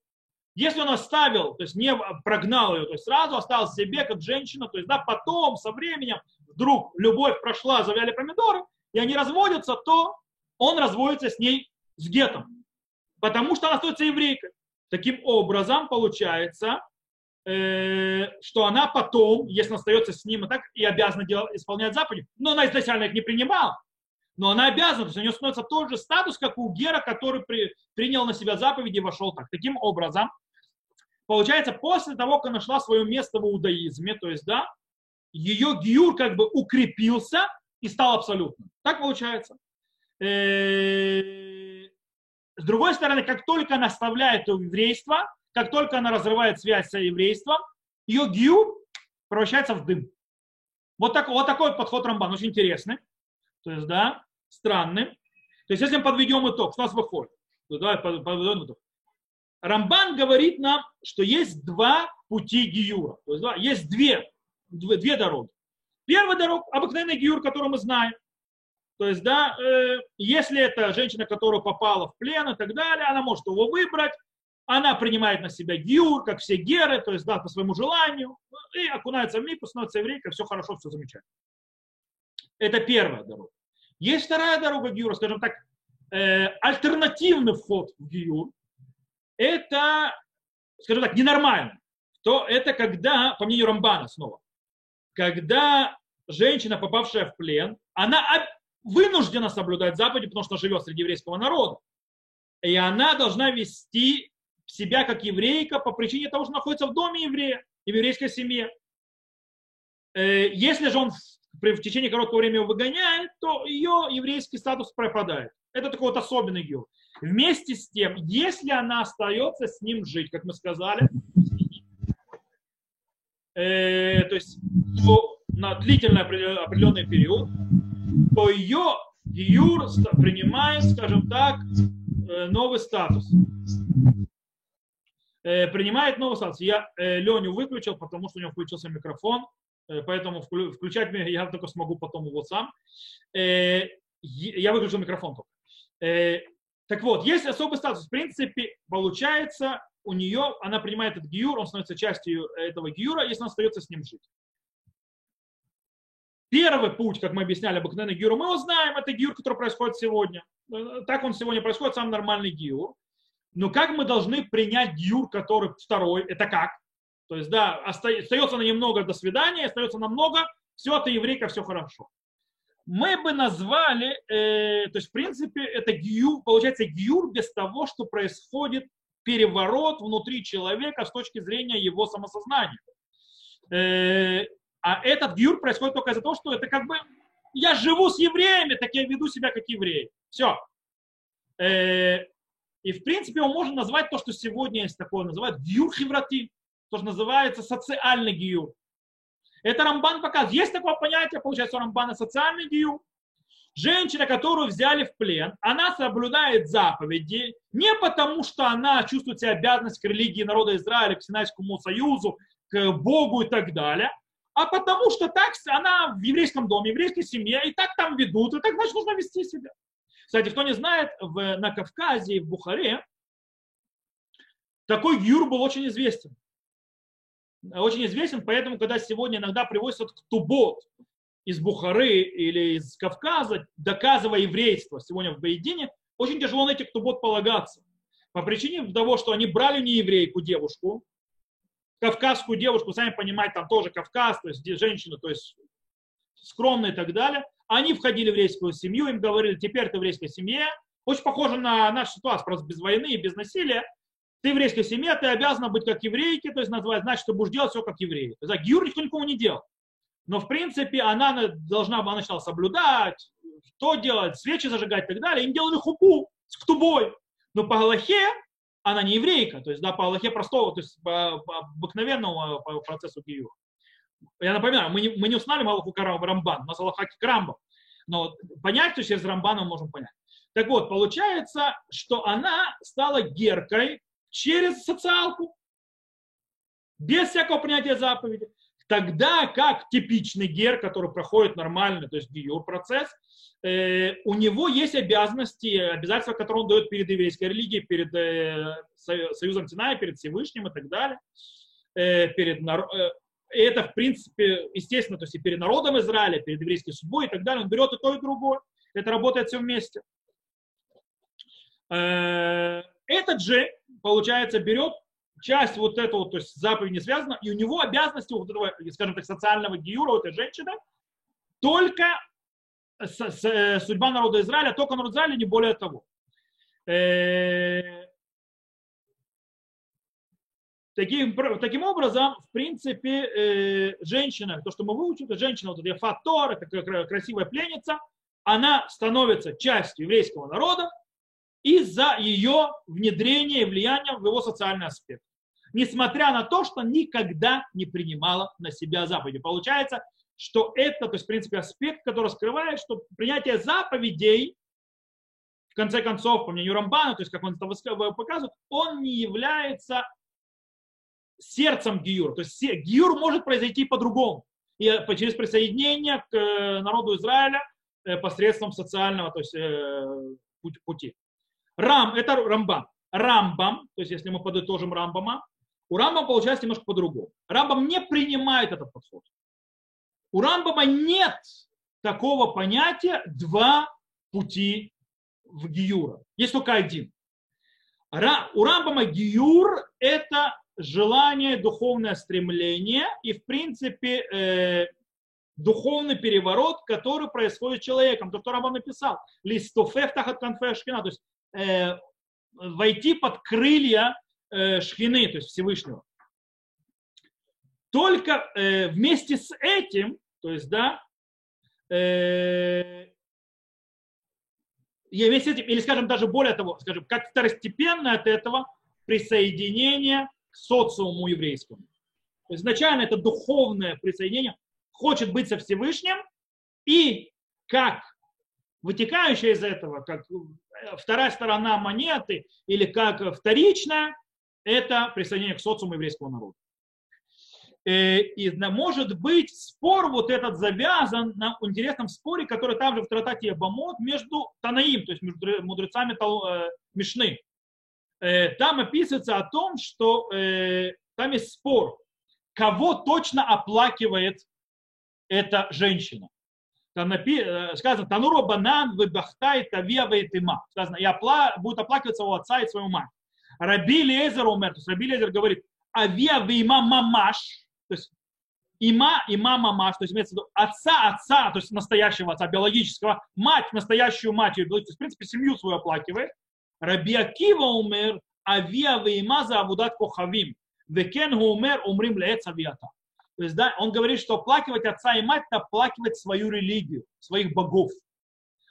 Если он оставил, то есть не прогнал ее, то есть сразу оставил себе как женщина, то есть да, потом, со временем, вдруг любовь прошла, завяли помидоры, и они разводятся, то он разводится с ней с гетом, потому что она остается еврейкой. Таким образом, получается, что она потом, если она остается с ним и так, и обязана исполнять заповеди, но она изначально их не принимала, но она обязана, то есть у нее становится тот же статус, как у Гера, который принял на себя заповеди и вошел так. Таким образом, получается, после того, как она нашла свое место в иудаизме, то есть, да, ее гиюр как бы укрепился и стал абсолютным. Так получается. С другой стороны, как только она оставляет еврейство, как только она разрывает связь с еврейством, ее гиюр превращается в дым. Вот такой подход Рамбана, очень интересный, то есть, да, странный. То есть, если мы подведем итог, что у нас выходит? Ну, давай подведем итог. Рамбан говорит нам, что есть два пути гиюра, то есть, да, есть две дороги. Первая дорога – обыкновенный гиюр, который мы знаем. То есть, да, если это женщина, которая попала в плен и так далее, она может его выбрать, она принимает на себя гиюр, как все геры, то есть, да, по своему желанию, и окунается в мику, становится еврейкой, все хорошо, все замечательно. Это первая дорога. Есть вторая дорога гиюра, скажем так, альтернативный вход в гиюр, это, скажем так, ненормально, то это когда, по мнению Рамбана снова, когда женщина, попавшая в плен, она вынуждена соблюдать заповеди, потому что живет среди еврейского народа. И она должна вести себя как еврейка по причине того, что находится в доме еврея и в еврейской семье. Если же он в течение короткого времени выгоняет, то ее еврейский статус пропадает. Это такой вот особенный гиюр. Вместе с тем, если она остается с ним жить, как мы сказали, то есть на длительный определенный период, то ее гиюр принимает, скажем так, новый статус. Принимает новый статус. Я Леню выключил, потому что у него включился микрофон, поэтому включать меня я только смогу потом его сам. Я выключил микрофон только. Так вот, есть особый статус. В принципе, получается, у нее, она принимает этот гиюр, он становится частью этого гиюра, если она остается с ним жить. Первый путь, как мы объясняли, обыкновенный гиюр, мы его знаем, это гиюр, который происходит сегодня. Так он сегодня происходит, сам нормальный гиюр. Но как мы должны принять гиюр, который второй, это как? То есть, да, остается на немного, до свидания, остается на много, все, ты еврейка, все хорошо. Мы бы назвали, то есть, в принципе, это гиюр, получается, гиюр без того, что происходит переворот внутри человека с точки зрения его самосознания. А этот гиюр происходит только из-за того, что это как бы я живу с евреями, так я веду себя как еврей. Все. И в принципе его можно назвать то, что сегодня есть такое, называют гиюр хеврати, то, что называется социальный гиюр. Это Рамбан показывает. Есть такое понятие, получается, у Рамбана социальный гиюр. Женщина, которую взяли в плен, она соблюдает заповеди не потому, что она чувствует себя обязанность к религии народа Израиля, к Синайскому союзу, к Богу и так далее, а потому что так она в еврейском доме, в еврейской семье, и так там ведут, и так, значит, нужно вести себя. Кстати, кто не знает, на Кавказе и в Бухаре такой гиюр был очень известен. Очень известен, поэтому, когда сегодня иногда привозят ктубот из Бухары или из Кавказа, доказывая еврейство сегодня в Бейдине, очень тяжело на этих тубот полагаться. По причине того, что они брали нееврейку девушку, кавказскую девушку, сами понимаете, там тоже Кавказ, то есть женщину, то есть скромные и так далее. Они входили в еврейскую семью, им говорили, теперь ты в еврейской семье. Очень похоже на нашу ситуацию, просто без войны и без насилия. Ты в еврейской семье, ты обязана быть как еврейки, то есть значит, ты будешь делать все как евреи. То есть, гиюр никто никому не делал. Но, в принципе, она должна была начала соблюдать, что делать, свечи зажигать и так далее. Им делали хупу с ктубой. Но по галахе она не еврейка, то есть, да, по галахе простого, то есть, по обыкновенному по процессу гиюра. Я напоминаю, мы не устанавливаем Аллаху Карам Рамбан, у нас Аллахаки Крамбов. Но понять, то есть, через Рамбана мы можем понять. Так вот, получается, что она стала геркой через социалку, без всякого принятия заповеди. Тогда как типичный гер, который проходит нормально, то есть гиюр процесс, у него есть обязанности, обязательства, которые он дает перед еврейской религией, перед Союзом Синая, перед Всевышним и так далее, перед это, в принципе, естественно, то есть и перед народом Израиля, перед еврейской судьбой и так далее, он берет и то, и другое. Это работает все вместе. Этот же, получается, берет часть вот этого, то есть заповедь не связана, и у него обязанности, вот этого, скажем так, социального гиюра, вот этой женщины, только судьба народа Израиля, только народ Израиля, не более того. Таким образом, в принципе, женщина, то, что мы выучили, это женщина, вот эта Фатор, это красивая пленница, она становится частью еврейского народа из-за ее внедрения и влияния в его социальный аспект. Несмотря на то, что никогда не принимала на себя заповеди. Получается, что это, то есть, в принципе, аспект, который скрывает, что принятие заповедей, в конце концов, по мнению Рамбана, то есть, как он это показывает, он не является сердцем гиюра. То есть гиюр может произойти по-другому. И через присоединение к народу Израиля посредством социального, то есть, пути. Рам – это Рамбам. Рамбам, то есть если мы подытожим Рамбама, у Рамбама получается немножко по-другому. Рамбам не принимает этот подход. У Рамбама нет такого понятия два пути в гиюра. Есть только один. У Рамбама гиюр – это желание, духовное стремление и, в принципе, духовный переворот, который происходит с человеком. То, что Рамбам написал. Листофеф тахат канфей шхина, то есть войти под крылья Шхины, то есть Всевышнего. Только вместе с этим, то есть, да, вместе с этим, или, скажем, даже более того, скажем, как второстепенно от этого присоединение к социуму еврейскому. То есть, изначально это духовное присоединение, хочет быть со Всевышним, и как вытекающая из этого, как вторая сторона монеты, или как вторичная, это присоединение к социуму еврейского народа. И может быть, спор вот этот завязан на интересном споре, который там же в Тратате Бамот между Танаим, то есть между мудрецами Мишны. Там описывается о том, что там есть спор, кого точно оплакивает эта женщина. Там сказано, Тануро банан выбахтай тавия вейтима. Сказано, и будет оплакиваться у отца и свою мать. Раби Лезер умер. То есть Раби Лезер говорит, авия вейма мамаш. То есть има мамаш. То есть имеется в виду отца, то есть настоящего отца, биологического. Мать, настоящую мать. То есть, в принципе, семью свою оплакивает. Раби Акива умер. Авия вейма за авудат кохавим. Векенгу умер умрим леец авиата. То есть, да, он говорит, что оплакивать отца и мать – это оплакивать свою религию, своих богов.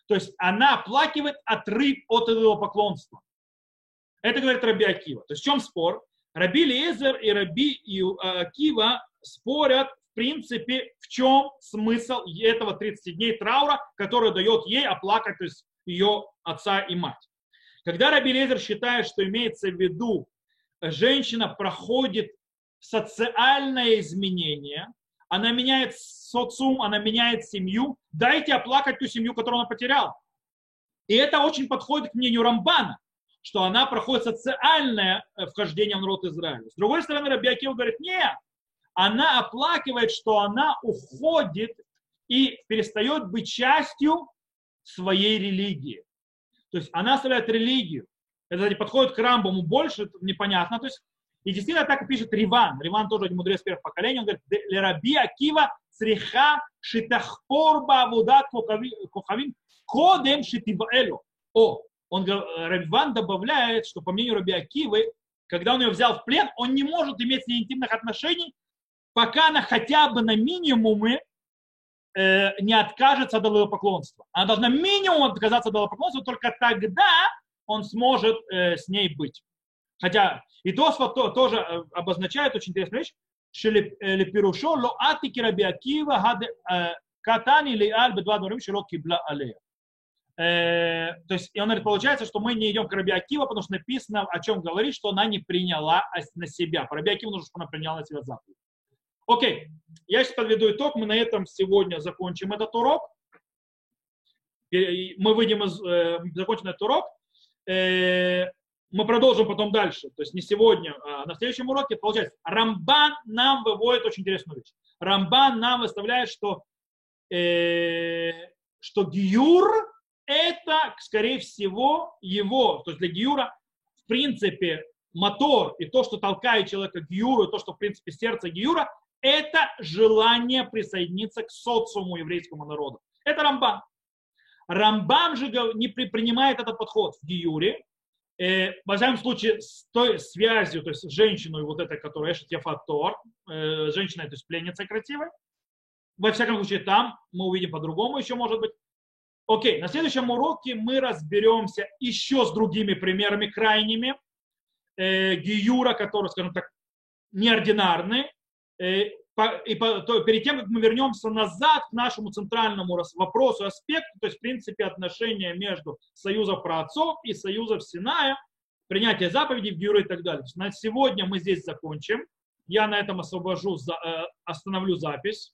То есть она оплакивает отрыв от этого поклонства. Это говорит Раби Акива. То есть в чем спор? Раби Лиезер и Раби Акива спорят, в принципе, в чем смысл этого 30 дней траура, который дает ей оплакать, то есть ее отца и мать. Когда Раби Лиезер считает, что имеется в виду, женщина проходит социальное изменение, она меняет социум, она меняет семью, дайте оплакать ту семью, которую она потеряла. И это очень подходит к мнению Рамбана, что она проходит социальное вхождение в народ Израиля. С другой стороны, Раби Акива говорит, нет, она оплакивает, что она уходит и перестает быть частью своей религии. То есть она оставляет религию. Это, кстати, подходит к Рамбаму больше, непонятно. То есть, и действительно так и пишет Риван. Риван тоже один мудрец первого поколения. Он говорит, «Ле Раби Акива цриха шитахпор баавудат кохавим кодем шитиваэлю». О, он, Риван добавляет, что по мнению Раби Акивы, когда он ее взял в плен, он не может иметь с ней интимных отношений, пока она хотя бы на минимумы не откажется от идолопоклонства. Она должна минимум отказаться от идолопоклонства, только тогда он сможет с ней быть. Хотя и Тосфот тоже обозначает очень интересную вещь. То есть, и он говорит, получается, что мы не идем к Раби Акива, потому что написано, о чем говорит, что она не приняла на себя. По Раби Акиву нужно, чтобы она приняла на себя заповедь. Окей, я сейчас подведу итог, мы на этом сегодня закончим этот урок. Мы выйдем из, закончим этот урок. Мы продолжим потом дальше, то есть не сегодня, а на следующем уроке. Получается, Рамбан нам выводит очень интересную вещь. Рамбан нам выставляет, что гиюр это, скорее всего, его, то есть для гиюра, в принципе, мотор и то, что толкает человека к гиюру, и то, что, в принципе, сердце гиюра, это желание присоединиться к социуму еврейскому народу. Это Рамбан. Рамбан же не принимает этот подход в гиюре, во всяком случае, с той связью, то есть с женщиной, вот этой, которая Эшет Яфат Тор, женщина, то есть пленница красивая. Во всяком случае, там мы увидим по-другому еще, может быть. Окей, на следующем уроке мы разберемся еще с другими примерами крайними гиюра, который, скажем так, неординарный. Перед тем, как мы вернемся назад к нашему центральному вопросу, аспекту, то есть, в принципе, отношения между союзом праотцов и союзом Синая, принятие заповедей в Гиюре и так далее. На сегодня мы здесь закончим. Я на этом остановлю запись.